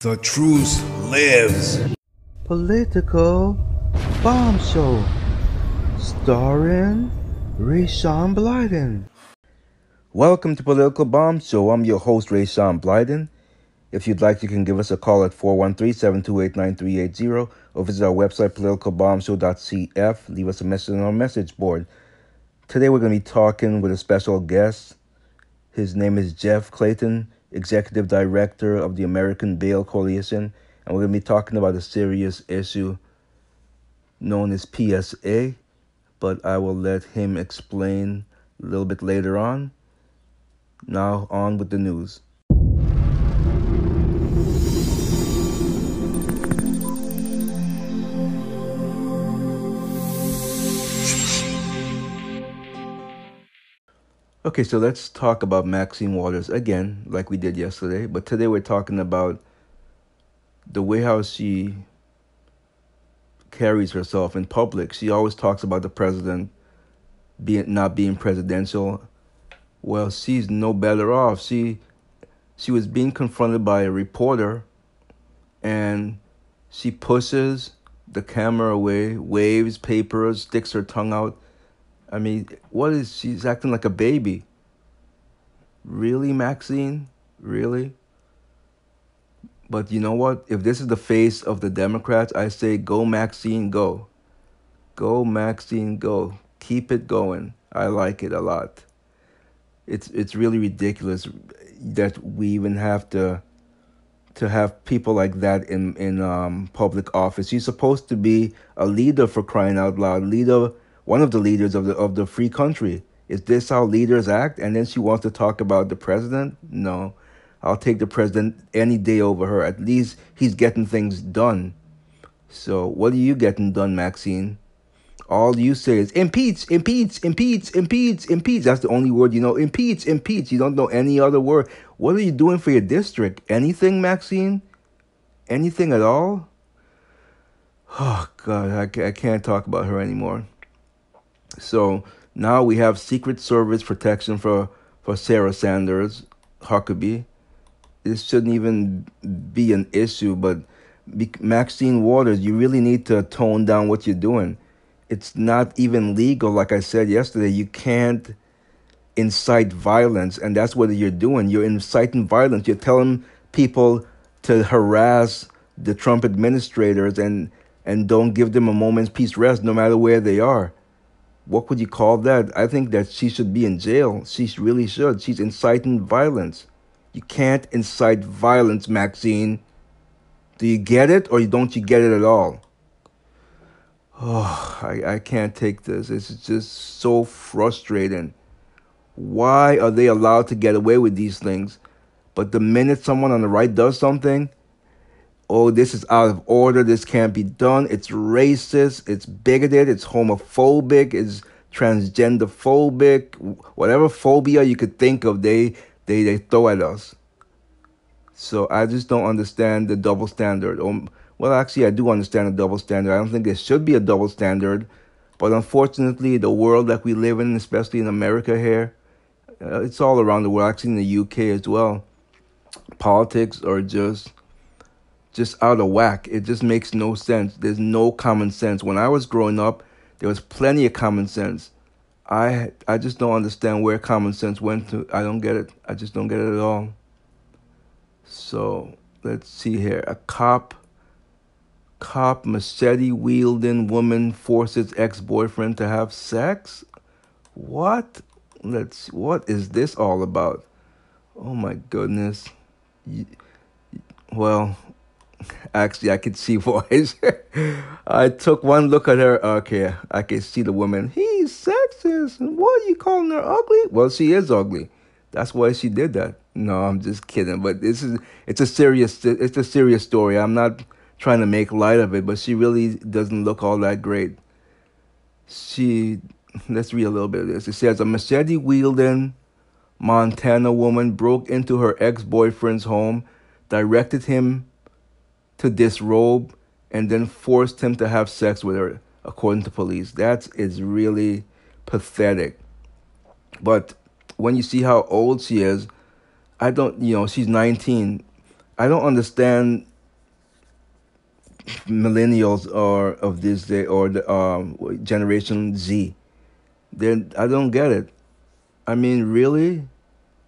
The truth lives. Political bombshell, starring Rayshawn Blyden. Welcome to Political Bombshell. I'm your host, Rayshawn Blyden. If you'd like, you can give us a call at 413-728-9380 or visit our website, politicalbombshell.cf. Leave us a message on our message board. Today we're going to be talking with a special guest. His name is Jeff Clayton, Executive Director of the American Bail Coalition, and we're going to be talking about a serious issue known as PSA, but I will let him explain a little bit later on. Now on with the news. Okay, so let's talk about Maxine Waters again, like we did yesterday. But today we're talking about the way how she carries herself in public. She always talks about the president not being presidential. Well, she's no better off. She was being confronted by a reporter, and she pushes the camera away, waves papers, sticks her tongue out. I mean, she's acting like a baby. Really, Maxine? Really? But you know what? If this is the face of the Democrats, I say, go Maxine, go. Go Maxine, go. Keep it going. I like it a lot. It's really ridiculous that we even have to have people like that in public office. She's supposed to be a leader, for crying out loud. One of the leaders of the free country. Is this how leaders act? And then she wants to talk about the president? No. I'll take the president any day over her. At least he's getting things done. So what are you getting done, Maxine? All you say is impeach, impeach, impeach, impeach, impeach. That's the only word you know. Impeach, impeach. You don't know any other word. What are you doing for your district? Anything, Maxine? Anything at all? Oh, God, I can't talk about her anymore. So now we have Secret Service protection for Sarah Sanders, Huckabee. This shouldn't even be an issue, but Maxine Waters, you really need to tone down what you're doing. It's not even legal, like I said yesterday. You can't incite violence, and that's what you're doing. You're inciting violence. You're telling people to harass the Trump administrators and don't give them a moment's peace rest no matter where they are. What would you call that? I think that she should be in jail. She really should. She's inciting violence. You can't incite violence, Maxine. Do you get it or don't you get it at all? Oh, I can't take this. It's just so frustrating. Why are they allowed to get away with these things? But the minute someone on the right does something, oh, this is out of order, this can't be done, it's racist, it's bigoted, it's homophobic, it's transgenderphobic, whatever phobia you could think of, they throw at us. So I just don't understand the double standard. Well, actually, I do understand the double standard. I don't think there should be a double standard, but unfortunately, the world that we live in, especially in America here, it's all around the world, actually in the UK as well, politics are just out of whack. It just makes no sense. There's no common sense. When I was growing up, there was plenty of common sense. I just don't understand where common sense went to. I don't get it. I just don't get it at all. So let's see here. A cop machete-wielding woman forces ex-boyfriend to have sex? What? Let's see. What is this all about? Oh my goodness. Well, actually, I could see voice. I took one look at her. Okay, I could see the woman. He's sexist. What are you calling her ugly? Well, she is ugly. That's why she did that. No, I'm just kidding. But it's a serious story. I'm not trying to make light of it, but she really doesn't look all that great. Let's read a little bit of this. It says a machete-wielding Montana woman broke into her ex-boyfriend's home, directed him to disrobe, and then forced him to have sex with her, according to police. That is really pathetic. But when you see how old she is, she's 19. I don't understand millennials or of this day or the Generation Z. I don't get it. I mean, really,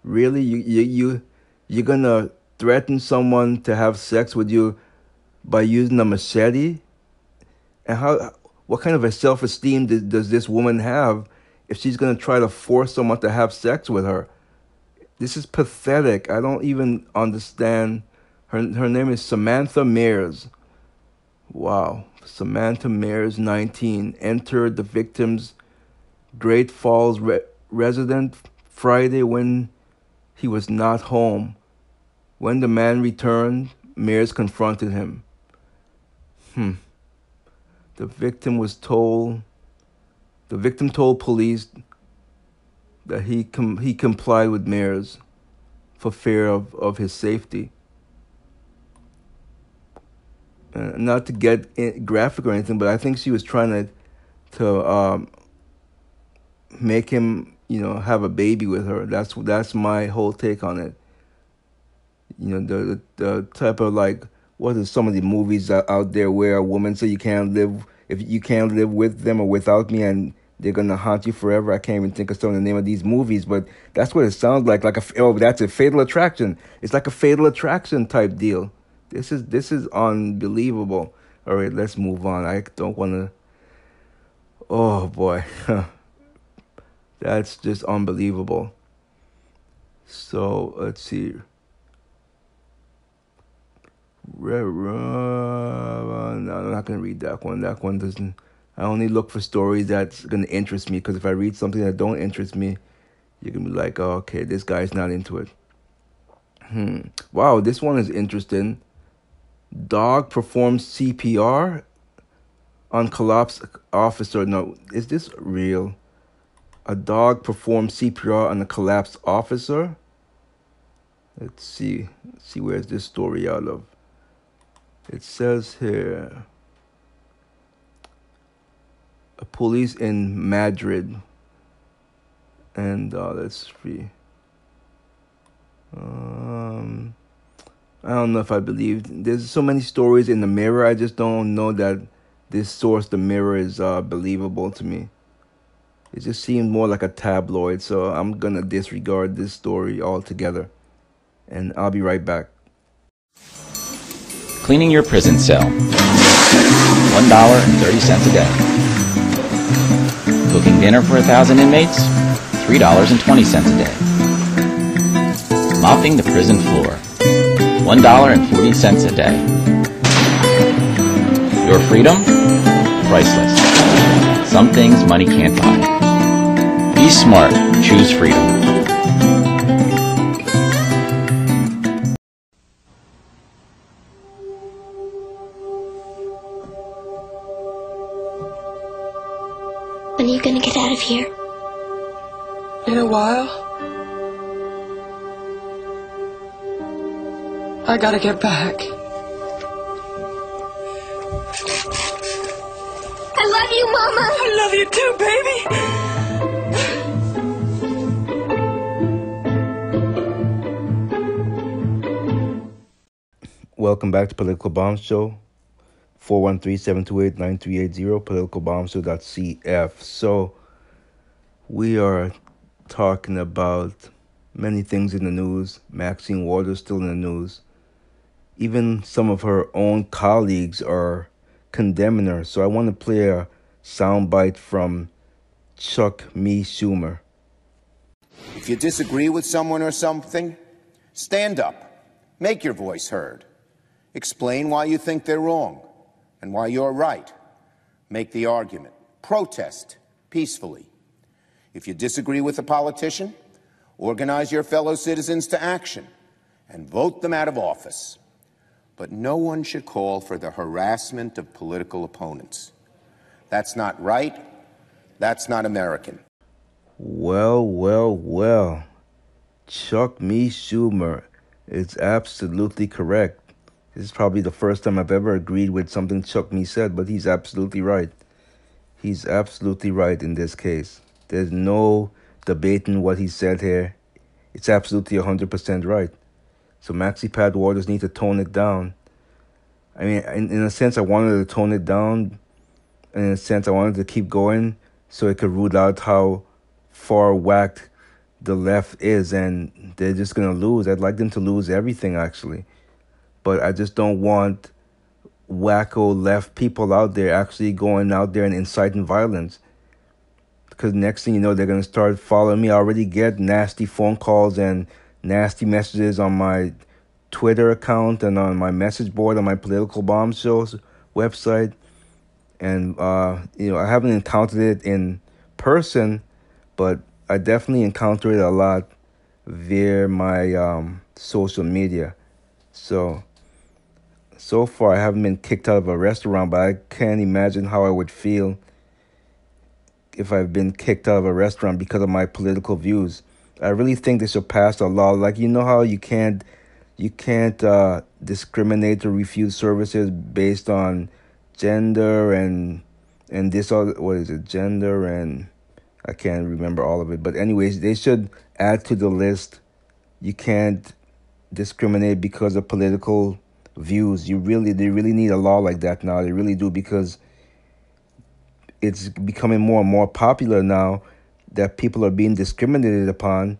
you're gonna threaten someone to have sex with you by using a machete? And what kind of a self-esteem does this woman have if she's gonna try to force someone to have sex with her? This is pathetic. I don't even understand. Her name is Samantha Mears. Wow, Samantha Mears, 19, entered the victim's Great Falls resident Friday when he was not home. When the man returned, Mears confronted him. The victim told police that he complied with Mears for fear of his safety. Not to get graphic or anything, but I think she was trying to make him, have a baby with her. That's my whole take on it. The type of, like, what are some of the movies out there where a woman says you can't live with them or without me, and they're gonna haunt you forever. I can't even think of some of the name of these movies, but that's what it sounds like. That's a Fatal Attraction. It's like a Fatal Attraction type deal. This is unbelievable. All right, let's move on. I don't want to. Oh boy, that's just unbelievable. So let's see. No, I'm not gonna read that one. That one doesn't. I only look for stories that's gonna interest me, because if I read something that don't interest me, you're gonna be like, oh, okay, this guy's not into it. Wow, this one is interesting. Dog performs CPR on collapsed officer. No, is this real? A dog performs CPR on a collapsed officer? Let's see. Where's this story out of? It says here, a police in Madrid. And let's see. I don't know if I believe. There's so many stories in the Mirror. I just don't know that this source, the Mirror, is believable to me. It just seemed more like a tabloid, so I'm going to disregard this story altogether. And I'll be right back. Cleaning your prison cell. $1.30 a day. Cooking dinner for 1,000 inmates. $3.20 a day. Mopping the prison floor. $1.40 a day. Your freedom? Priceless. Some things money can't buy. Be smart. Choose freedom. When are you gonna get out of here? In a while. I gotta get back. I love you, Mama. I love you too, baby. Welcome back to Political Bomb Show. 413-728-9380, politicalbombshow.cf. So, we are talking about many things in the news. Maxine Waters still in the news. Even some of her own colleagues are condemning her. So I want to play a soundbite from Chuck Schumer. If you disagree with someone or something, stand up. Make your voice heard. Explain why you think they're wrong and why you're right. Make the argument. Protest peacefully. If you disagree with a politician, organize your fellow citizens to action and vote them out of office. But no one should call for the harassment of political opponents. That's not right. That's not American. Well. Chuck Schumer is absolutely correct. This is probably the first time I've ever agreed with something Chuck said, but he's absolutely right. He's absolutely right in this case. There's no debating what he said here. It's absolutely 100% right. So maxi-pad waters need to tone it down. I mean, in a sense, I wanted to tone it down. And in a sense, I wanted to keep going so it could root out how far-whacked the left is. And they're just going to lose. I'd like them to lose everything, actually. But I just don't want wacko left people out there actually going out there and inciting violence. Because next thing you know, they're going to start following me. I already get nasty phone calls and nasty messages on my Twitter account and on my message board on my Political Bombshells website. And, you know, I haven't encountered it in person, but I definitely encounter it a lot via my social media. So far, I haven't been kicked out of a restaurant, but I can't imagine how I would feel if I've been kicked out of a restaurant because of my political views. I really think they should pass a law. Like, you know how you can't discriminate or refuse services based on gender and this other, what is it, gender, and I can't remember all of it. But anyways, they should add to the list, you can't discriminate because of political views. They really need a law like that now. They really do, because it's becoming more and more popular now that people are being discriminated upon.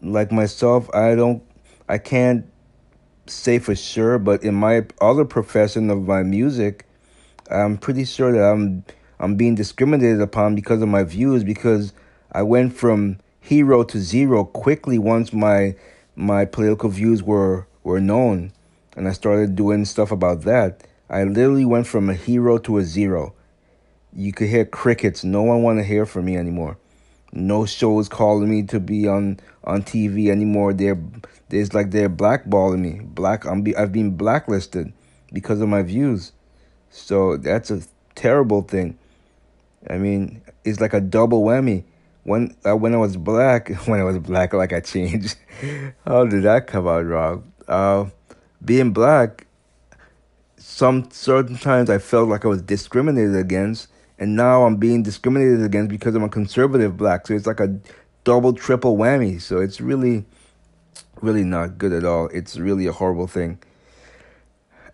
Like myself, I can't say for sure, but in my other profession of my music, I'm pretty sure that I'm being discriminated upon because of my views, because I went from hero to zero quickly once my political views were known, and I started doing stuff about that. I literally went from a hero to a zero. You could hear crickets. No one wanted to hear from me anymore. No shows calling me to be on TV anymore. It's like they're blackballing me. I've been blacklisted because of my views. So that's a terrible thing. I mean, it's like a double whammy. When I was black, like I changed. How did that come out wrong? Being black, certain times I felt like I was discriminated against. And now I'm being discriminated against because I'm a conservative black. So it's like a double, triple whammy. So it's really, really not good at all. It's really a horrible thing.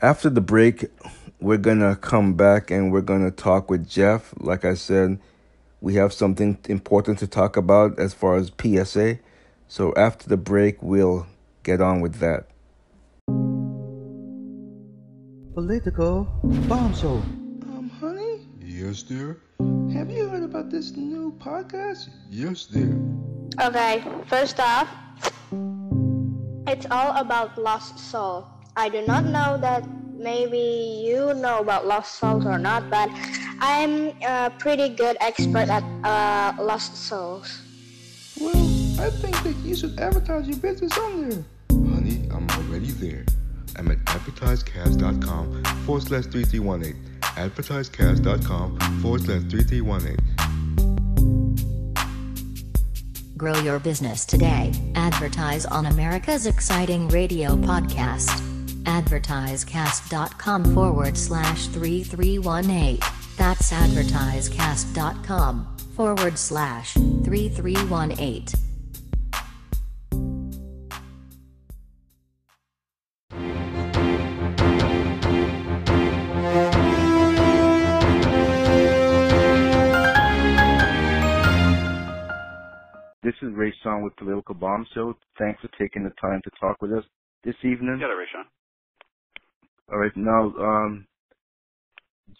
After the break, we're going to come back and we're going to talk with Jeff. Like I said, we have something important to talk about as far as PSA. So after the break, we'll get on with that. Political Bombshell. Yes, dear. Have you heard about this new podcast? Yes, dear. Okay, first off, it's all about Lost Soul. I do not know that maybe you know about Lost Souls or not, but I'm a pretty good expert at Lost Souls. Well, I think that you should advertise your business on there. Honey, I'm already there. I'm at advertisecast.com/3318. advertisecast.com/3318. Grow your business today. Advertise on America's exciting radio podcast. advertisecast.com/3318. That's advertisecast.com/3318. This is Rayshawn with Political Bombshell. Thanks for taking the time to talk with us this evening. Got it, Rayshawn. All right. Now,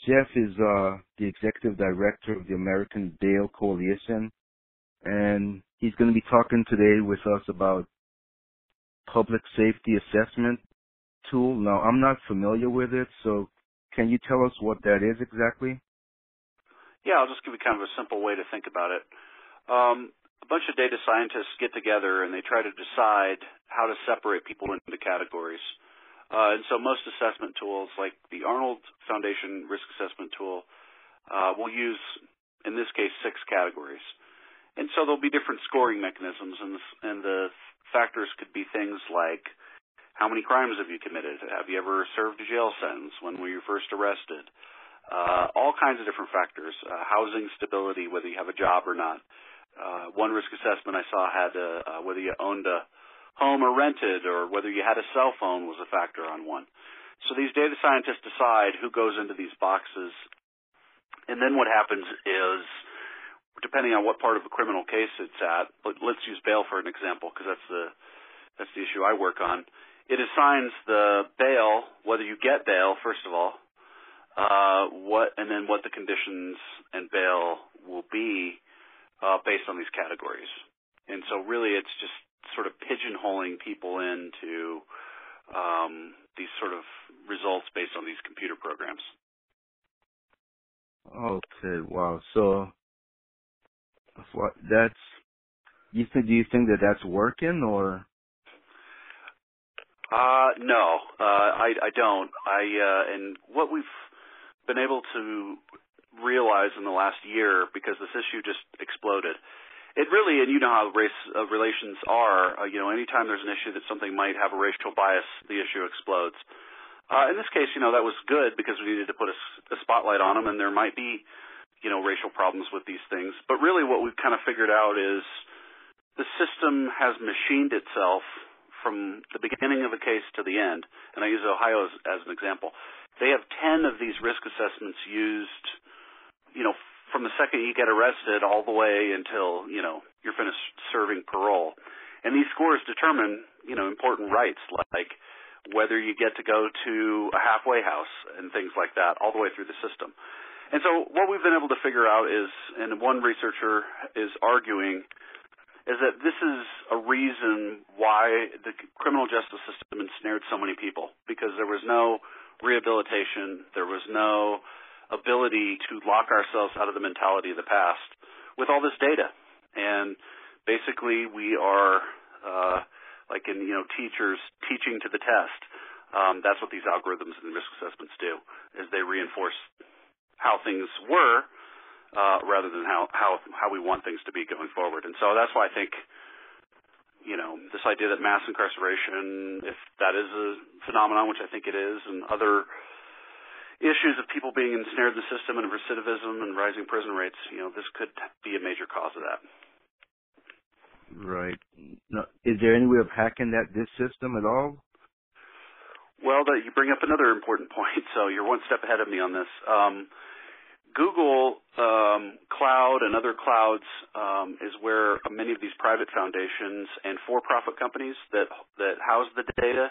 Jeff is the executive director of the American Bail Coalition, and he's going to be talking today with us about public safety assessment tool. Now, I'm not familiar with it, so can you tell us what that is exactly? Yeah, I'll just give you kind of a simple way to think about it. A bunch of data scientists get together and they try to decide how to separate people into categories. And so most assessment tools, like the Arnold Foundation risk assessment tool, will use, in this case, 6 categories. And so there'll be different scoring mechanisms, and the factors could be things like how many crimes have you committed? Have you ever served a jail sentence? When were you first arrested? All kinds of different factors, housing stability, whether you have a job or not. One risk assessment I saw had whether you owned a home or rented, or whether you had a cell phone was a factor on one. So these data scientists decide who goes into these boxes, and then what happens is, depending on what part of the criminal case it's at, let's use bail for an example because that's the issue I work on. It assigns the bail, whether you get bail, first of all, and then what the conditions and bail will be based on these categories. And so really it's just sort of pigeonholing people into these sort of results based on these computer programs. Okay, wow. So that's do you think that that's working or? No, I don't. And what we've been able to realize in the last year, because this issue just exploded, it really, and you know how race relations are, you know, anytime there's an issue that something might have a racial bias, the issue explodes. In this case, you know, that was good because we needed to put a spotlight on them, and there might be, you know, racial problems with these things. But really what we've kind of figured out is the system has machined itself from the beginning of a case to the end. And I use Ohio as an example. They have 10 of these risk assessments used, you know, from the second you get arrested all the way until, you know, you're finished serving parole. And these scores determine, you know, important rights like whether you get to go to a halfway house and things like that all the way through the system. And so what we've been able to figure out is, and one researcher is arguing, is that this is a reason why the criminal justice system ensnared so many people, because there was no rehabilitation, there was no ability to lock ourselves out of the mentality of the past with all this data. And basically we are, like in, you know, teachers teaching to the test. That's what these algorithms and risk assessments do, is they reinforce how things were rather than how we want things to be going forward. And so that's why I think, you know, this idea that mass incarceration, if that is a phenomenon, which I think it is, and other issues of people being ensnared in the system and recidivism and rising prison rates, you know, this could be a major cause of that. Right. Now, is there any way of hacking this system at all? Well, you bring up another important point, so you're one step ahead of me on this. Google Cloud and other clouds is where many of these private foundations and for-profit companies that house the data,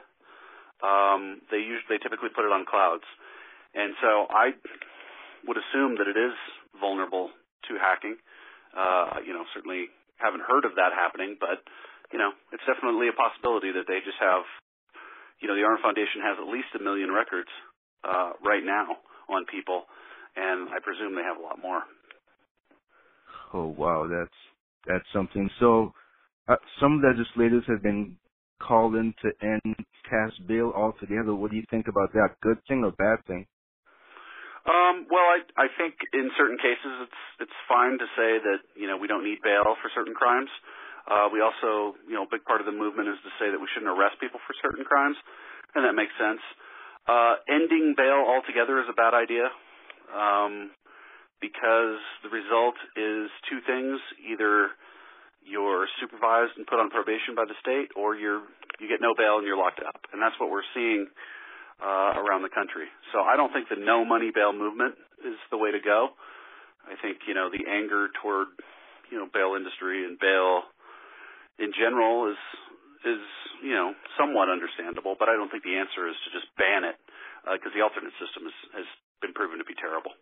they typically put it on clouds. And so I would assume that it is vulnerable to hacking. You know, certainly haven't heard of that happening, but, you know, it's definitely a possibility that they just have, you know, the Arnold Foundation has at least 1 million records right now on people, and I presume they have a lot more. Oh, wow, that's something. So some legislators have been called in to end cash bail altogether. What do you think about that? Good thing or bad thing? Well, I think in certain cases it's fine to say that, you know, we don't need bail for certain crimes. We also, you know, a big part of the movement is to say that we shouldn't arrest people for certain crimes, and that makes sense. Ending bail altogether is a bad idea because the result is two things: either you're supervised and put on probation by the state, or you get no bail and you're locked up, and that's what we're seeing around the country. So I don't think the no money bail movement is the way to go. I think, you know, the anger toward, you know, bail industry and bail in general is, you know, somewhat understandable, but I don't think the answer is to just ban it because the alternate system has been proven to be terrible.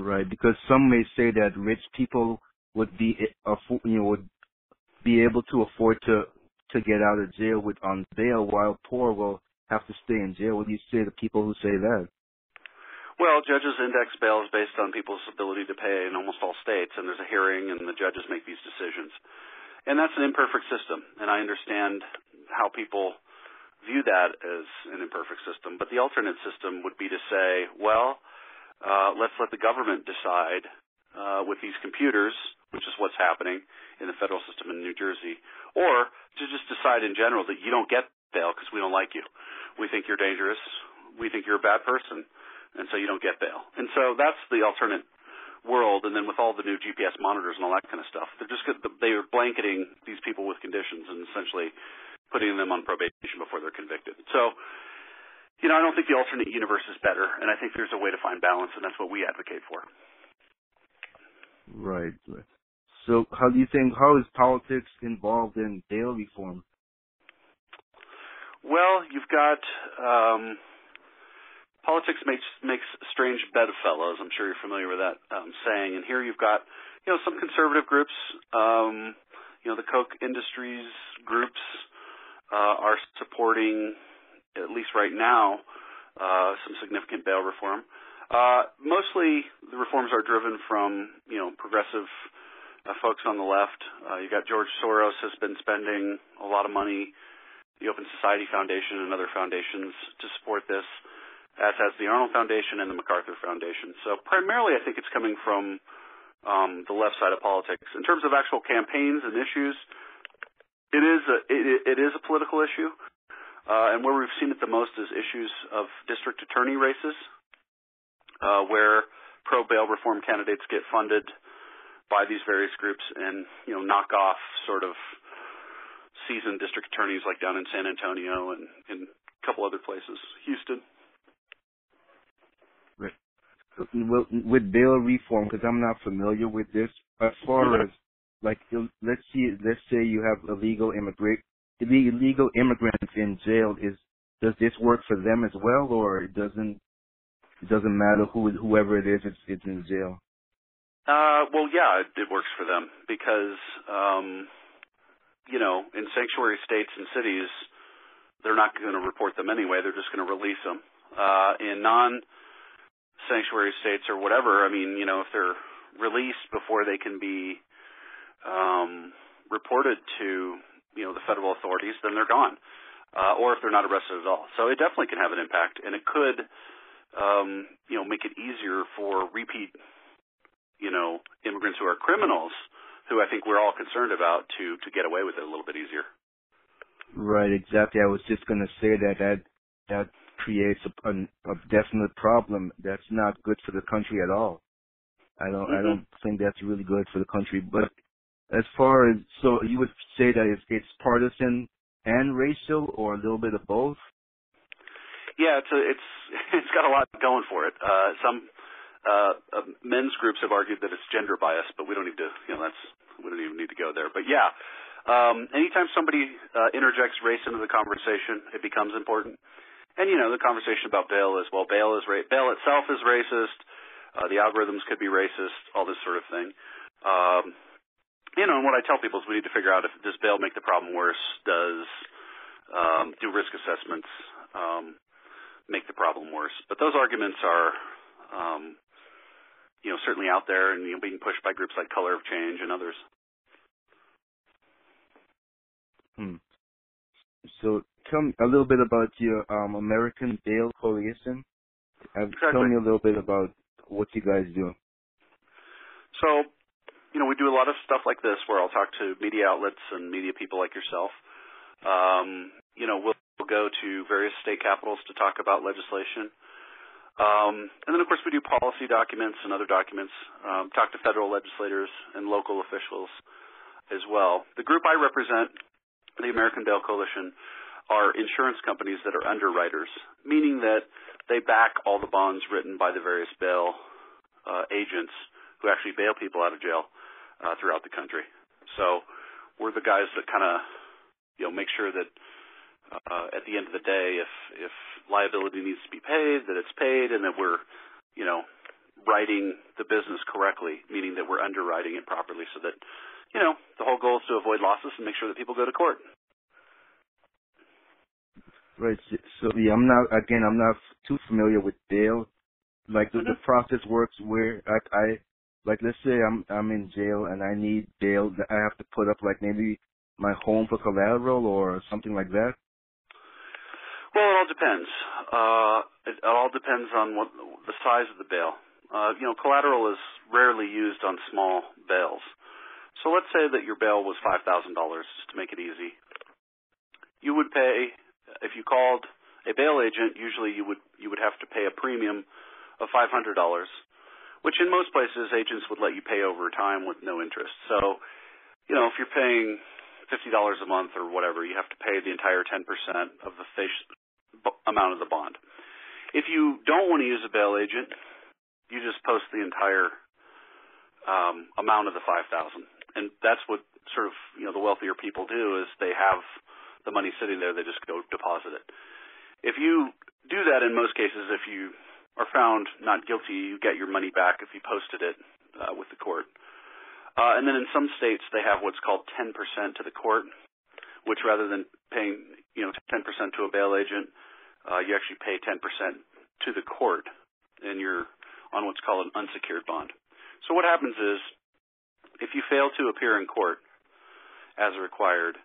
Right, because some may say that rich people would be, able to afford to get out of jail on bail, while poor will have to stay in jail. What do you say to people who say that? Well, judges index bail is based on people's ability to pay in almost all states, and there's a hearing, and the judges make these decisions. And that's an imperfect system, and I understand how people view that as an imperfect system. But the alternate system would be to say, well, let's let the government decide with these computers, which is what's happening in the federal system in New Jersey, or to just decide in general that you don't get bail because we don't like you. We think you're dangerous. We think you're a bad person. And so you don't get bail. And so that's the alternate world, and then with all the new GPS monitors and all that kind of stuff, they are blanketing these people with conditions and essentially putting them on probation before they're convicted. So, you know, I don't think the alternate universe is better, and I think there's a way to find balance, and that's what we advocate for. Right. So how is politics involved in bail reform? Well, you've got politics makes strange bedfellows. I'm sure you're familiar with that saying. And here you've got, you know, some conservative groups, you know, the Koch Industries groups are supporting, at least right now, some significant bail reform. Mostly the reforms are driven from, you know, progressive folks on the left. You've got George Soros has been spending a lot of money, the Open Society Foundation and other foundations to support this, as has the Arnold Foundation and the MacArthur Foundation. So primarily I think it's coming from the left side of politics. In terms of actual campaigns and issues, it is a political issue. And where we've seen it the most is issues of district attorney races, where pro-bail reform candidates get funded by these various groups and, you know, knock off sort of seasoned district attorneys like down in San Antonio and in a couple other places, Houston. With bail reform, because I'm not familiar with this, as far as, like, let's say you have illegal immigrants in jail, does this work for them as well, or it doesn't matter whoever it is, it's in jail? Well, yeah, it works for them because, you know, in sanctuary states and cities, they're not going to report them anyway. They're just going to release them. In non-sanctuary states or whatever, I mean, you know, if they're released before they can be reported to, you know, the federal authorities, then they're gone, or if they're not arrested at all. So it definitely can have an impact, and it could, you know, make it easier for repeat, you know, immigrants who are criminals, who I think we're all concerned about, to get away with it a little bit easier. Right, exactly. I was just going to say that creates a definite problem that's not good for the country at all. I don't think that's really good for the country. But as far as, so you would say that it's partisan and racial, or a little bit of both? Yeah, it's got a lot going for it. Some men's groups have argued that it's gender bias, but we don't need to, you know, we don't even need to go there. But yeah, anytime somebody interjects race into the conversation, it becomes important. And, you know, the conversation about bail is, well, bail itself is racist, the algorithms could be racist, all this sort of thing. You know, and what I tell people is we need to figure out if does bail make the problem worse, does do risk assessments make the problem worse. But those arguments are, you know, certainly out there and, you know, being pushed by groups like Color of Change and others. So tell me a little bit about your American Bail Coalition. Exactly. Tell me a little bit about what you guys do. So, you know, we do a lot of stuff like this where I'll talk to media outlets and media people like yourself. You know, we'll go to various state capitals to talk about legislation. And then, of course, we do policy documents and other documents, talk to federal legislators and local officials as well. The group I represent, the American Bail Coalition, are insurance companies that are underwriters, meaning that they back all the bonds written by the various bail agents who actually bail people out of jail throughout the country. So we're the guys that kind of, you know, make sure that at the end of the day, if liability needs to be paid, that it's paid, and that we're, you know, writing the business correctly, meaning that we're underwriting it properly so that, you know, the whole goal is to avoid losses and make sure that people go to court. Right. So yeah, I'm not too familiar with bail. Like the process works where I like, let's say I'm in jail and I need bail. I have to put up like maybe my home for collateral or something like that. Well, it all depends. It all depends on what the size of the bail. You know, collateral is rarely used on small bails. So let's say that your bail was $5,000 to make it easy. You would pay. If you called a bail agent, usually you would have to pay a premium of $500, which in most places agents would let you pay over time with no interest. So, you know, if you're paying $50 a month or whatever, you have to pay the entire 10% of the face amount of the bond. If you don't want to use a bail agent, you just post the entire amount of the $5,000. And that's what sort of, you know, the wealthier people do is they have the money sitting there. They just go deposit it. If you do that, in most cases, if you are found not guilty, you get your money back if you posted it with the court. And then in some states, they have what's called 10% to the court, which rather than paying, you know, 10% to a bail agent, you actually pay 10% to the court, and you're on what's called an unsecured bond. So what happens is, if you fail to appear in court as required,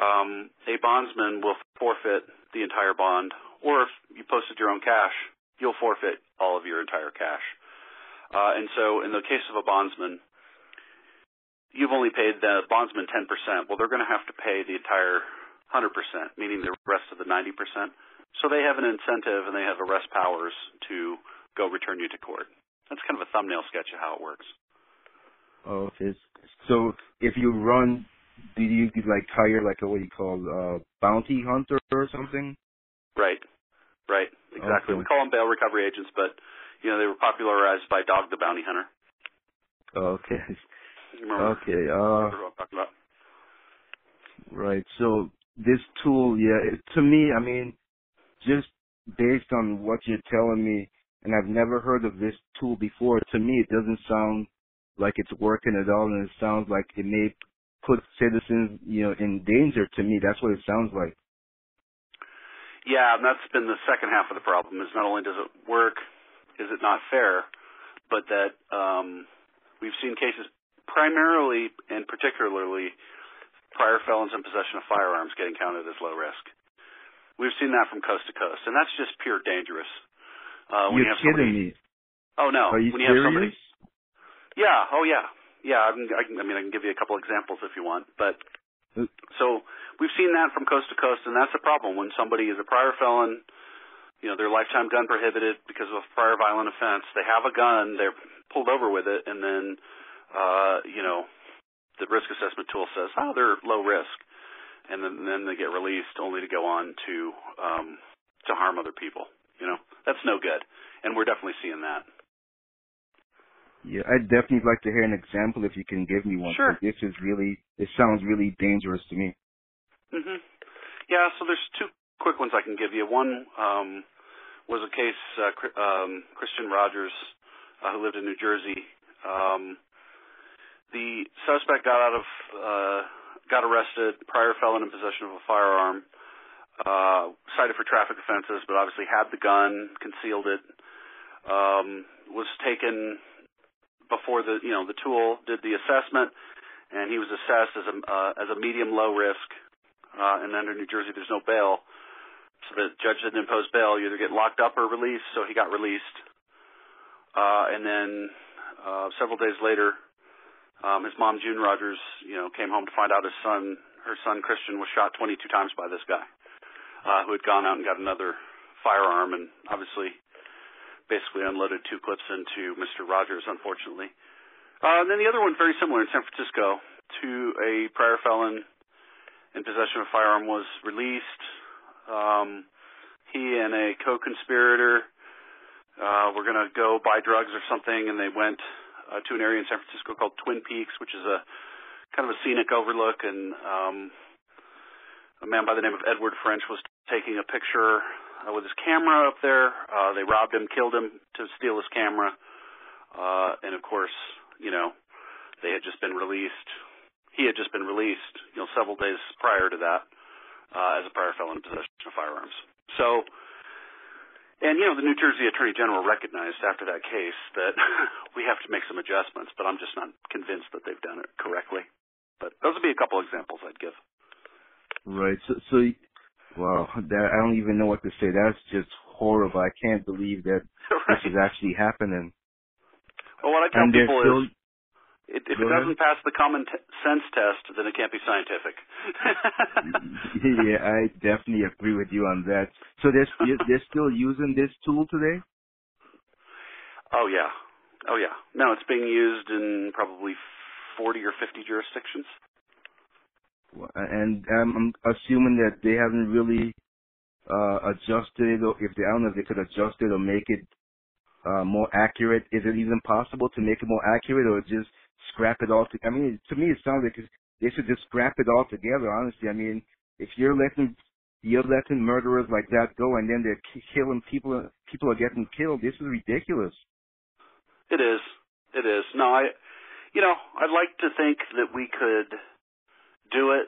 a bondsman will forfeit the entire bond, or if you posted your own cash, you'll forfeit all of your entire cash. And so in the case of a bondsman, you've only paid the bondsman 10%. Well, they're going to have to pay the entire 100%, meaning the rest of the 90%. So they have an incentive and they have arrest powers to go return you to court. That's kind of a thumbnail sketch of how it works. Oh, okay. So if you run, do you like hire like a what you call bounty hunter or something? Right, right, exactly. Okay. We call them bail recovery agents, but you know they were popularized by Dog the Bounty Hunter. Okay. Okay. Right. So this tool, yeah, to me, I mean, just based on what you're telling me, and I've never heard of this tool before. To me, it doesn't sound like it's working at all, and it sounds like it may put citizens, you know, in danger. To me, that's what it sounds like. Yeah, and that's been the second half of the problem. Is not only does it work, is it not fair, but that we've seen cases. Primarily and particularly prior felons in possession of firearms getting counted as low risk. We've seen that from coast to coast, and that's just pure dangerous. When You're you have kidding somebody, me. Oh, no. Are you when you serious? Have somebody, yeah. Oh, yeah. Yeah, I can give you a couple examples if you want. But so we've seen that from coast to coast, and that's a problem. When somebody is a prior felon, you know, they're lifetime gun prohibited because of a prior violent offense. They have a gun. They're pulled over with it, and then – you know, the risk assessment tool says, oh, they're low risk, and then they get released only to go on to harm other people. You know, that's no good, and we're definitely seeing that. Yeah, I'd definitely like to hear an example if you can give me one. Sure. This is really, it sounds really dangerous to me. Mm-hmm. Yeah, so there's two quick ones I can give you. One was a case, Christian Rogers, who lived in New Jersey. The suspect got arrested, prior felon in possession of a firearm, cited for traffic offenses, but obviously had the gun, concealed it, was taken before the, you know, the tool did the assessment, and he was assessed as a medium low risk. And under New Jersey, there's no bail, so the judge didn't impose bail. You either get locked up or released. So he got released, and then several days later. His mom, June Rogers, you know, came home to find out her son Christian was shot 22 times by this guy who had gone out and got another firearm and obviously basically unloaded two clips into Mr. Rogers, unfortunately. And then the other one, very similar in San Francisco, to a prior felon in possession of a firearm was released. He and a co-conspirator were going to go buy drugs or something, and they went to an area in San Francisco called Twin Peaks, which is a kind of a scenic overlook, and a man by the name of Edward French was taking a picture with his camera up there. They robbed him, killed him to steal his camera, and of course, you know, they had just been released. He had just been released, you know, several days prior to that as a prior felon in possession of firearms. So. And, you know, the New Jersey Attorney General recognized after that case that we have to make some adjustments, but I'm just not convinced that they've done it correctly. But those would be a couple examples I'd give. Right. So wow, that, I don't even know what to say. That's just horrible. I can't believe that Right. This is actually happening. Well, what I tell people is if it doesn't pass the common sense test, then it can't be scientific. Yeah, I definitely agree with you on that. So they're still using this tool today? Oh, yeah. Oh, yeah. No, it's being used in probably 40 or 50 jurisdictions. And I'm assuming that they haven't really adjusted it, or if they, I don't know if they could adjust it or make it more accurate. Is it even possible to make it more accurate, or just scrap it all? I mean, to me, it sounds like they should just scrap it all together, honestly. I mean, if you're letting murderers like that go, and then they're killing people, people are getting killed. This is ridiculous. It is. It is. No, I'd like to think that we could do it,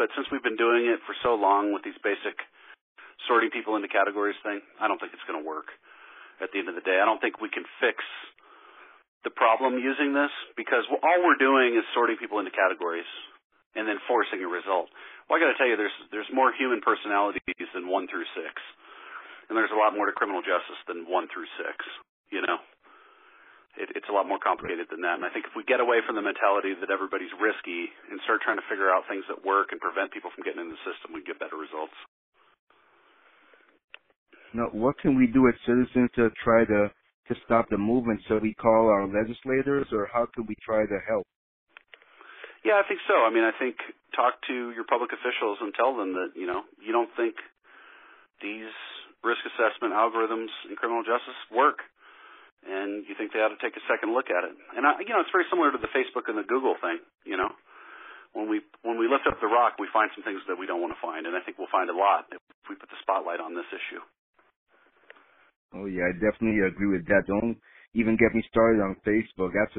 but since we've been doing it for so long with these basic sorting people into categories thing, I don't think it's going to work at the end of the day. I don't think we can fix the problem using this, because all we're doing is sorting people into categories and then forcing a result. Well, I got to tell you, there's more human personalities than 1 through 6, and there's a lot more to criminal justice than 1 through 6. You know, it's a lot more complicated than that. And I think if we get away from the mentality that everybody's risky and start trying to figure out things that work and prevent people from getting in the system, we get better results. Now, what can we do as citizens to try to stop the movement? So we call our legislators, or how can we try to help? Yeah, I think so. I mean, I think talk to your public officials and tell them that, you know, you don't think these risk assessment algorithms in criminal justice work, and you think they ought to take a second look at it. And, it's very similar to the Facebook and the Google thing, you know. When we lift up the rock, we find some things that we don't want to find, and I think we'll find a lot if we put the spotlight on this issue. Oh, yeah, I definitely agree with that. Don't even get me started on Facebook. That's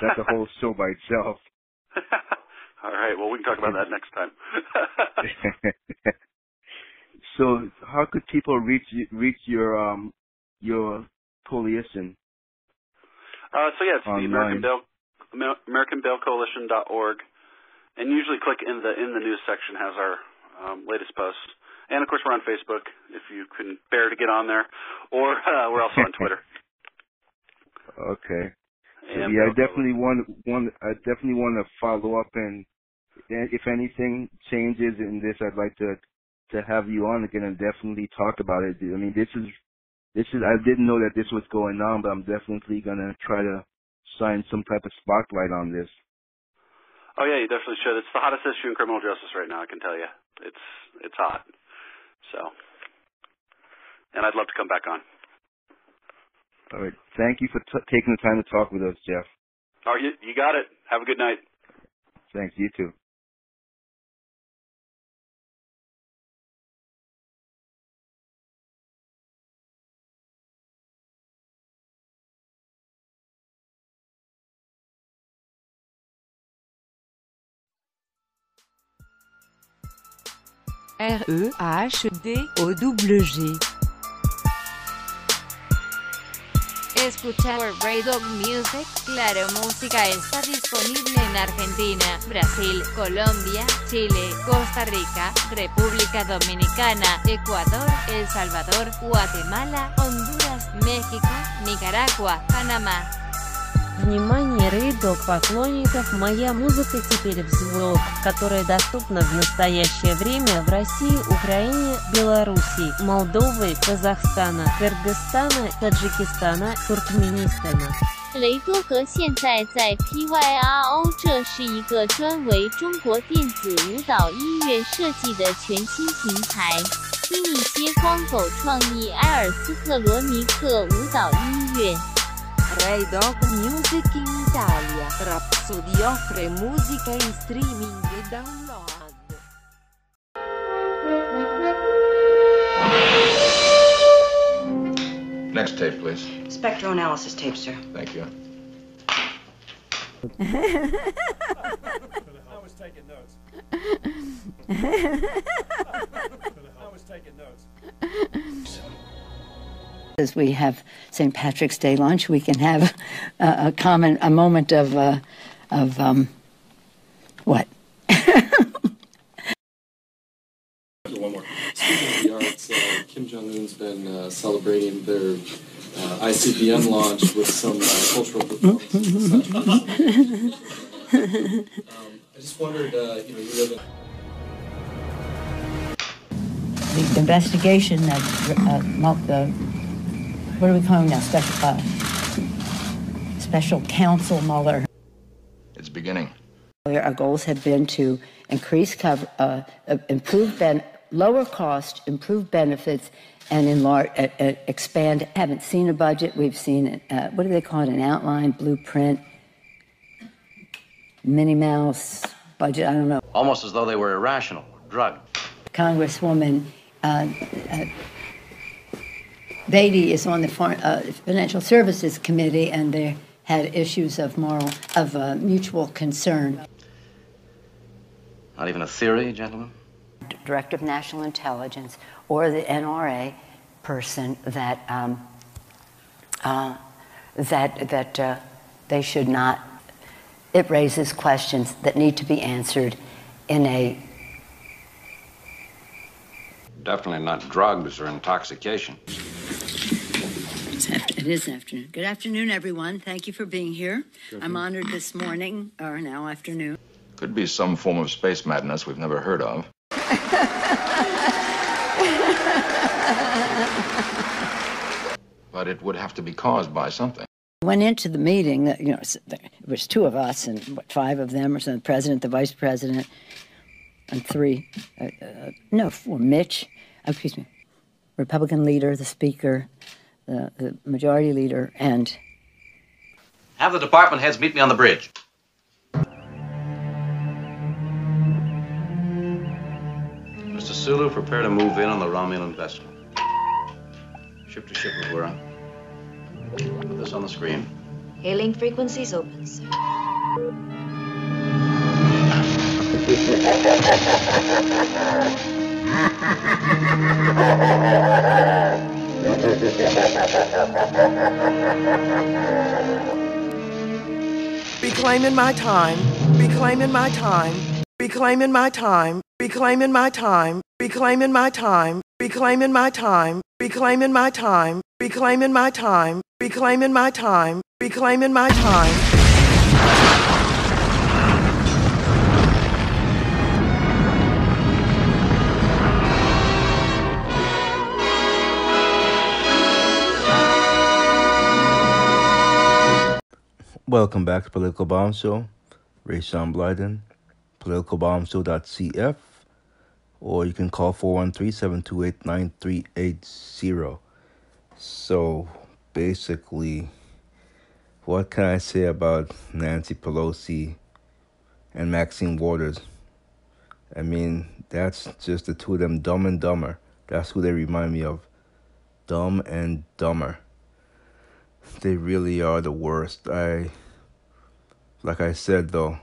that's a whole show by itself. All right, well, we can talk about that next time. So how could people reach your coalition? It's online. AmericanBailCoalition.org, and usually click in the news section has our latest posts. And, of course, we're on Facebook, if you can bear to get on there. Or we're also on Twitter. Okay. I definitely want to follow up, and if anything changes in this, I'd like to have you on again and definitely talk about it. I mean, this is I didn't know that this was going on, but I'm definitely going to try to shine some type of spotlight on this. Oh, yeah, you definitely should. It's the hottest issue in criminal justice right now, I can tell you. It's hot. So, and I'd love to come back on. All right. Thank you for taking the time to talk with us, Jeff. Oh, you got it. Have a good night. Thanks. You too. REHDOWG. Escuchar Raydog Music. Claro Música está disponible en Argentina, Brasil, Colombia, Chile, Costa Rica, República Dominicana, Ecuador, El Salvador, Guatemala, Honduras, México, Nicaragua, Panamá. Внимание, Рейдог поклонников, моя музыка теперь в звук, которая доступна в настоящее время в России, Украине, Белоруссии, Молдовы, Казахстана, Кыргызстана, Таджикистана, Туркменистана. 雷多和现在在 PYRO， 这是一个专为中国电子舞蹈音乐设计的全新平台。听一些光狗创意埃尔斯特罗尼克舞蹈音乐。Raydog Music in Italia. Rhapsody offre musica in streaming e download. Next tape, please. Spectroanalysis tape, sir. Thank you. I was taking notes. As we have St. Patrick's Day lunch, we can have a moment of what? One more. Speaking of the arts, Kim Jong-un's been celebrating their ICBM launch with some cultural performances. I just wondered, you live in. The investigation of what do we call them now? Special special counsel Mueller. It's beginning. Our goals have been to increase cover, lower cost, improve benefits, and enlarge, expand. Haven't seen a budget. We've seen what do they call it? An outline, blueprint, Minnie Mouse budget. I don't know. Almost as though they were irrational, drugged. Congresswoman Beatty is on the Financial Services Committee, and they had issues of mutual concern. Not even a theory, gentlemen. Director of National Intelligence or the NRA person that they should not. It raises questions that need to be answered in a. Definitely not drugs or intoxication. It is afternoon. Good afternoon, everyone. Thank you for being here. I'm honored this morning, or now afternoon. Could be some form of space madness we've never heard of. But it would have to be caused by something. Went into the meeting, you know, it was two of us and what, five of them or something, the president, the vice president, and four, Republican leader, the speaker, the majority leader, and... Have the department heads meet me on the bridge. Mr. Sulu, prepare to move in on the Romulan vessel. Ship to ship, Rivera. Put this on the screen. Hailing frequencies open, sir. Reclaiming my time, reclaiming my time, reclaiming my time, reclaiming my time, reclaiming my time, reclaiming my time, reclaiming my time, reclaiming my time, reclaiming my time, reclaiming my time. Welcome back to Political Bombshell. Rayshawn Blyden, politicalbombshell.cf, or you can call 413-728-9380. So, basically, what can I say about Nancy Pelosi and Maxine Waters? I mean, that's just the two of them, dumb and dumber. That's who they remind me of. Dumb and dumber. They really are the worst. Like I said, though,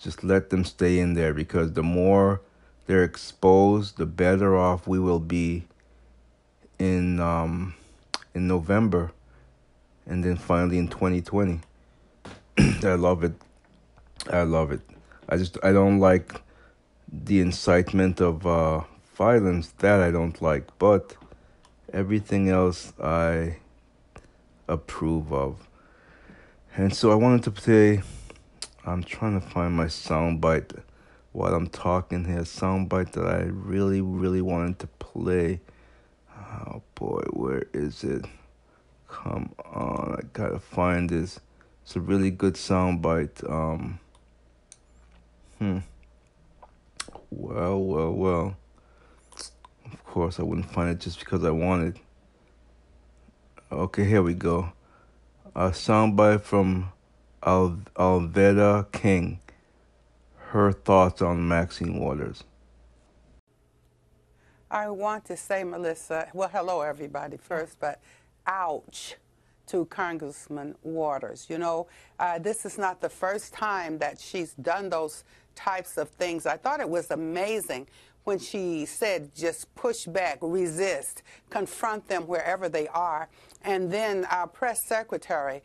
just let them stay in there, because the more they're exposed, the better off we will be in November, and then finally in 2020. I love it. I love it. I don't like the incitement of violence. That I don't like, but everything else I approve of. And so I wanted to say, I'm trying to find my soundbite while I'm talking here, soundbite that I really, really wanted to play. Oh boy, where is it? Come on, I gotta find this. It's a really good soundbite. Well. Of course I wouldn't find it just because I wanted. Okay, here we go. A soundbite from Alveda King. Her thoughts on Maxine Waters. I want to say, Melissa, well, hello, everybody, first, but ouch to Congressman Waters. You know, this is not the first time that she's done those types of things. I thought it was amazing when she said just push back, resist, confront them wherever they are. And then our press secretary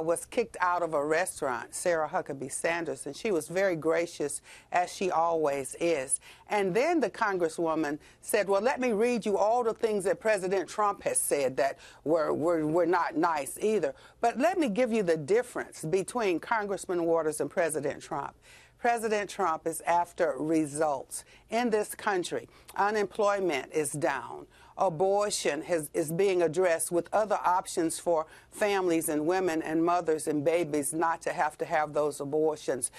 was kicked out of a restaurant, Sarah Huckabee Sanders, and she was very gracious, as she always is. And then the Congresswoman said, well, let me read you all the things that President Trump has said that were not nice either. But let me give you the difference between Congressman Waters and President Trump. President Trump is after results. In this country, unemployment is down. abortion is being addressed with other options for families and women and mothers and babies not to have those abortions.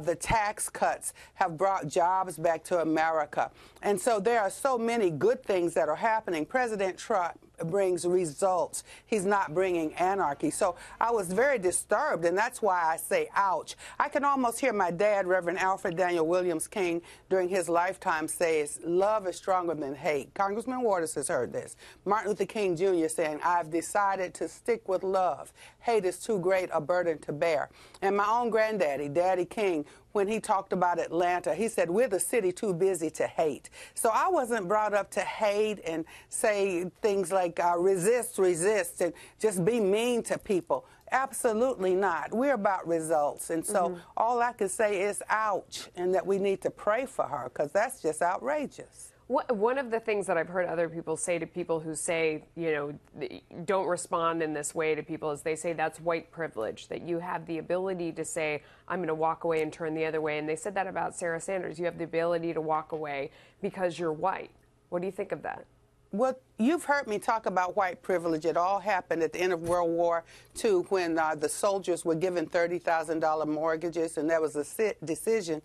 The tax cuts have brought jobs back to America. And so there are so many good things that are happening. President Trump brings results. He's not bringing anarchy. So I was very disturbed, and that's why I say, ouch. I can almost hear my dad, Reverend Alfred Daniel Williams King, during his lifetime says, love is stronger than hate. Congressman Waters has heard this. Martin Luther King Jr. saying, I've decided to stick with love. Hate is too great a burden to bear. And my own granddaddy, Daddy King, when he talked about Atlanta, he said, we're the city too busy to hate. So I wasn't brought up to hate and say things like resist, and just be mean to people. Absolutely not. We're about results. And so all I can say is, ouch, and that we need to pray for her, because that's just outrageous. One of the things that I've heard other people say to people who say, you know, don't respond in this way to people is they say that's white privilege, that you have the ability to say, I'm going to walk away and turn the other way. And they said that about Sarah Sanders. You have the ability to walk away because you're white. What do you think of that? Well, you've heard me talk about white privilege. It all happened at the end of World War II when the soldiers were given $30,000 mortgages, and there was a decision.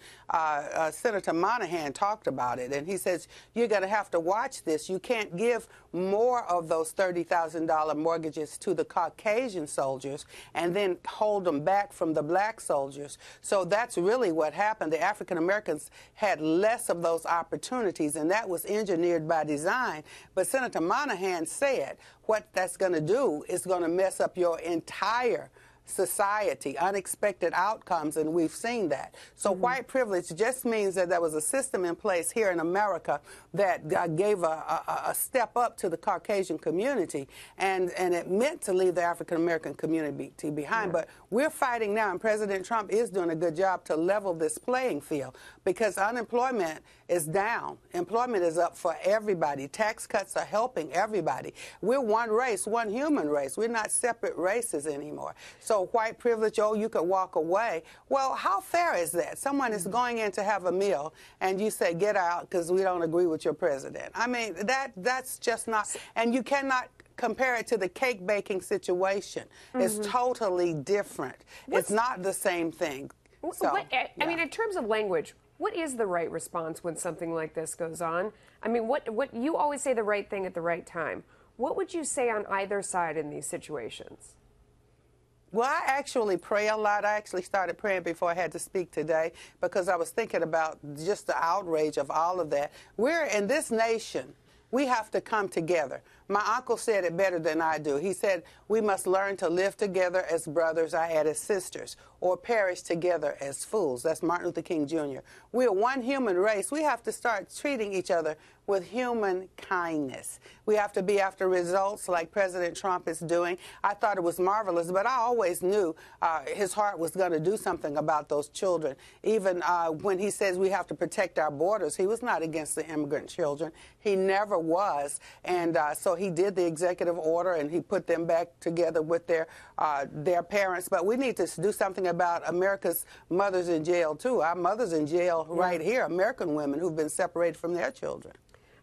Senator Monahan talked about it, and he says, you're going to have to watch this. You can't give more of those $30,000 mortgages to the Caucasian soldiers and then hold them back from the black soldiers. So that's really what happened. The African Americans had less of those opportunities, and that was engineered by design. But Senator Monahan said what that's going to do is going to mess up your entire society, unexpected outcomes, and we've seen that. So white privilege just means that there was a system in place here in America that gave a step up to the Caucasian community, and it meant to leave the African-American community behind. But we're fighting now, and President Trump is doing a good job to level this playing field, because unemployment is down. Employment is up for everybody. Tax cuts are helping everybody. We're one race, one human race. We're not separate races anymore. So white privilege, oh, you could walk away. Well, how fair is that? Someone is going in to have a meal, and you say, get out because we don't agree with your president. I mean, that's just not, and you cannot compare it to the cake baking situation. It's totally different. It's not the same thing. So, I mean, in terms of language, what is the right response when something like this goes on? I mean, what you always say the right thing at the right time. What would you say on either side in these situations? Well, I actually pray a lot. I actually started praying before I had to speak today because I was thinking about just the outrage of all of that. We're in this nation. We have to come together. My uncle said it better than I do. He said, we must learn to live together as brothers, I added sisters, or perish together as fools. That's Martin Luther King Jr. We're one human race. We have to start treating each other with human kindness. We have to be after results like President Trump is doing. I thought it was marvelous, but I always knew his heart was going to do something about those children. Even when he says we have to protect our borders, he was not against the immigrant children. He never was. And so he did the executive order, and he put them back together with their parents. But we need to do something about America's mothers in jail, too. Our mothers in jail right here, American women who've been separated from their children.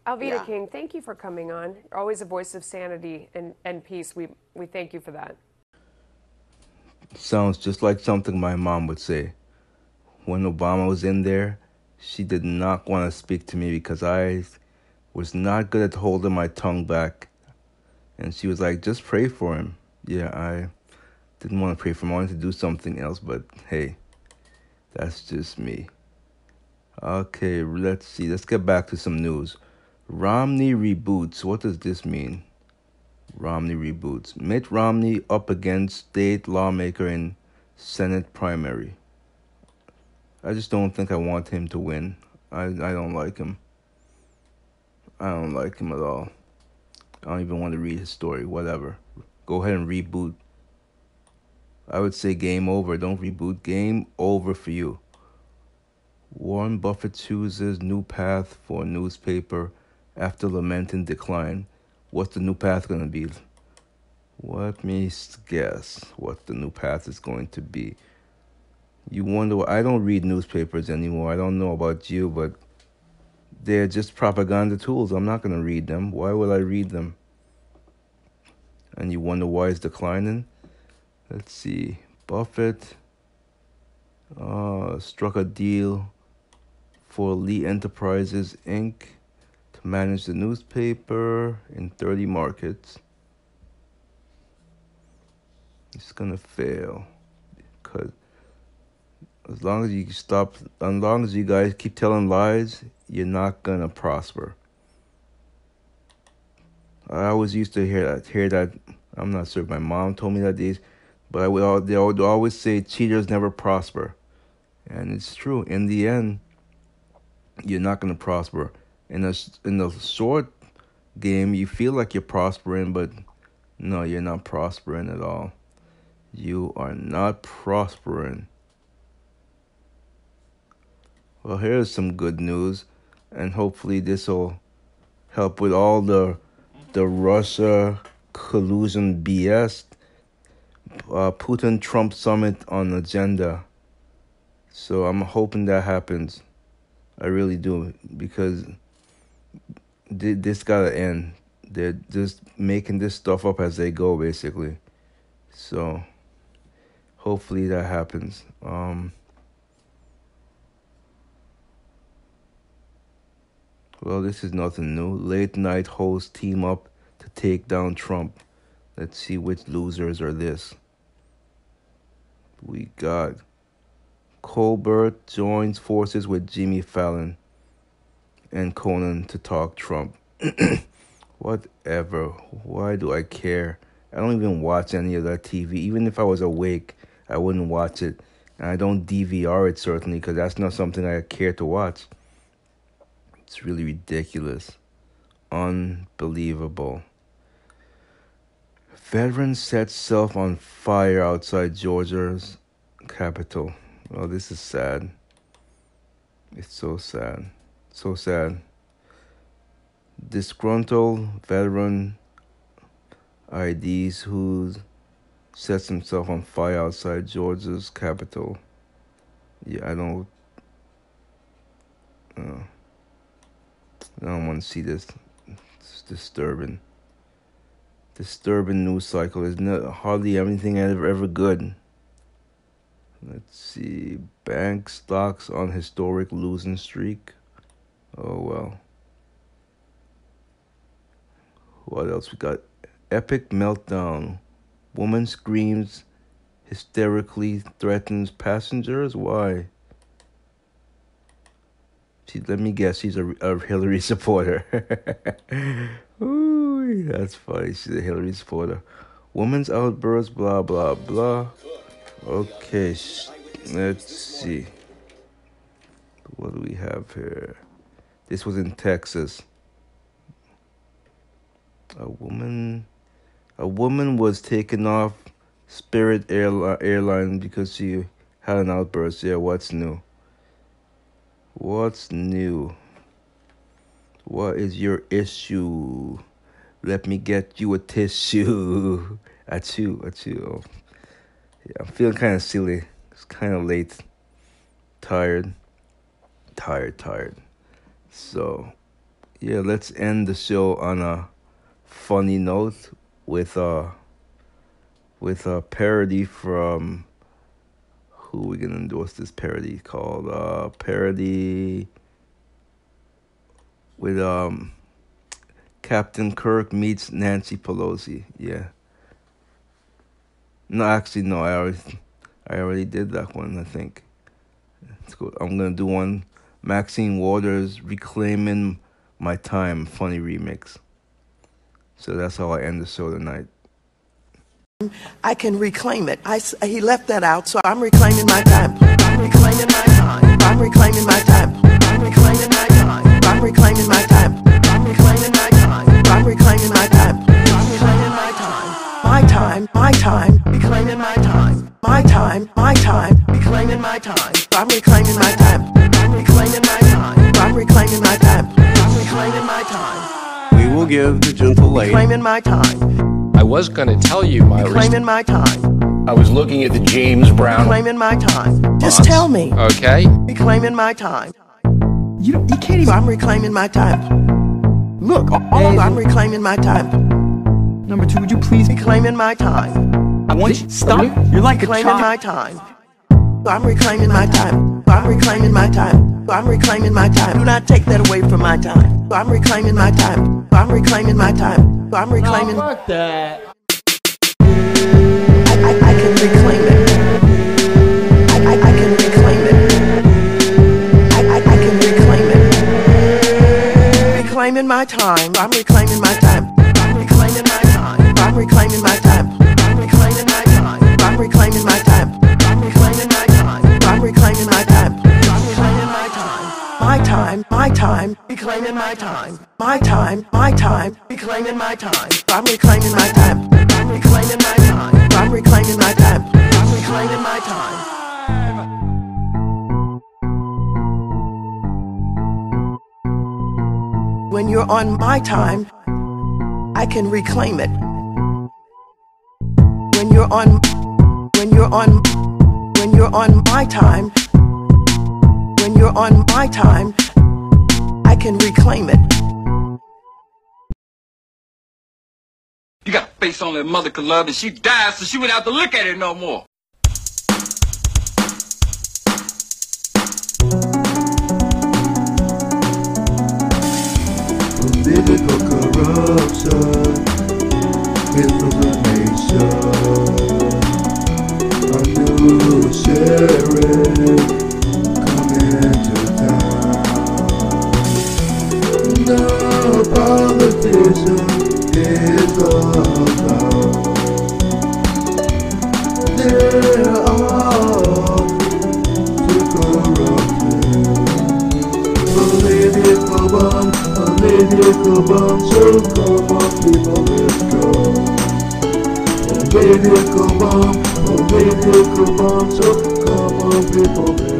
Alveda King, thank you for coming on. You're always a voice of sanity and peace. We thank you for that. Sounds just like something my mom would say. When Obama was in there, she did not want to speak to me because I was not good at holding my tongue back. And she was like, just pray for him. Yeah, I didn't want to pray for him. I wanted to do something else, but hey, that's just me. Okay, let's see. Let's get back to some news. Romney reboots. What does this mean? Romney reboots. Mitt Romney up against state lawmaker in Senate primary. I just don't think I want him to win. I don't like him. I don't like him at all. I don't even want to read his story. Whatever. Go ahead and reboot. I would say game over. Don't reboot. Game over for you. Warren Buffett chooses new path for newspaper after lamenting decline. What's the new path going to be? Let me guess what the new path is going to be. You wonder, I don't read newspapers anymore. I don't know about you, but They're just propaganda tools. I'm not going to read them. Why would I read them? And you wonder why it's declining? Let's see. Buffett struck a deal for Lee Enterprises, Inc. to manage the newspaper in 30 markets. It's going to fail. Because as long as you stop, as long as you guys keep telling lies, you're not going to prosper. I always used to hear that. I'm not sure if my mom told me that these, but they would always say cheaters never prosper. And it's true. In the end, you're not going to prosper. In the short game, you feel like you're prospering, but no, you're not prospering at all. You are not prospering. Well, here's some good news, and hopefully this will help with all the Russia collusion BS. Putin-Trump summit on agenda. So I'm hoping that happens. I really do, because this gotta end. They're just making this stuff up as they go, basically. So hopefully that happens. Well, this is nothing new. Late night hosts team up to take down Trump. Let's see which losers are this. We got Colbert joins forces with Jimmy Fallon and Conan to talk Trump. Whatever. Why do I care? I don't even watch any of that TV. Even if I was awake, I wouldn't watch it. And I don't DVR it, certainly, because that's not something I care to watch. It's really ridiculous. Unbelievable. Veteran sets self on fire outside Georgia's capital. Oh, this is sad. It's so sad. So sad. Disgruntled veteran IDs who sets himself on fire outside Georgia's capital. Yeah, I don't want to see this. It's disturbing. Disturbing news cycle. There's hardly anything ever good. Let's see. Bank stocks on historic losing streak. Oh, well. What else we got? Epic meltdown. Woman screams, hysterically threatens passengers. Why? Let me guess, she's a Hillary supporter. Ooh, that's funny. She's a Hillary supporter. Woman's outburst, blah, blah, blah. Okay, let's see. What do we have here? This was in Texas. A woman was taken off Spirit Airline because she had an outburst. Yeah, what's new? What's new? What is your issue? Let me get you a tissue. Achoo. Yeah, I'm feeling kind of silly. It's kind of late. Tired. So, yeah, let's end the show on a funny note with a parody from... Who we gonna endorse this parody called? Parody with Captain Kirk meets Nancy Pelosi. Yeah. No, actually, no. I already did that one. I think. Let's go. I'm gonna do one. Maxine Waters reclaiming my time. Funny remix. So that's how I end the show tonight. I can reclaim it. He left that out, so I'm reclaiming my time. I'm reclaiming my time. I'm reclaiming my time. I'm reclaiming my time. I'm reclaiming my time. I'm reclaiming my time. I'm reclaiming my time. I'm reclaiming my time. My time. Reclaiming my time. My time. Reclaiming my time. I'm reclaiming my time. I'm reclaiming my time. I'm reclaiming my time. I'm reclaiming my time. We will give the gentle lady. Reclaiming my time. I was going to tell you my... Reclaiming my time. I was looking at the James Brown... Reclaiming my time. Just tell me. Okay. Reclaiming my time. You can't even. I'm reclaiming my time. Look, I'm reclaiming my time. Number two, would you please reclaiming my time? I want you. Stop. You're like a child. Reclaiming my time. I'm reclaiming my time. I'm reclaiming my time. I'm reclaiming my time. Do not take that away from my time. I'm reclaiming my time. I'm reclaiming my time. I'm reclaiming. No, fuck that. I can reclaim it. I'm reclaiming my time. I'm reclaiming my time. I'm reclaiming my time. I'm reclaiming my time. I'm reclaiming my time. I'm reclaiming my time. I'm reclaiming my time. I'm reclaiming my time. I'm reclaiming my time. My time, reclaiming my time. My time, reclaiming my time. I'm reclaiming my time. I'm reclaiming my time. I'm reclaiming my time. I'm reclaiming my time. When you're on my time, I can reclaim it. When you're on my time, when you're on my time, I can reclaim it. You got a face on that mother could love, and she died, so she wouldn't have to look at it no more. Political corruption cripples the nation. A new sheriff coming to town. No politician is allowed. They're all too corrupted. Political bonds. Political bombs, so come on, people, let's go. Political bombs, so come on, people, let's go.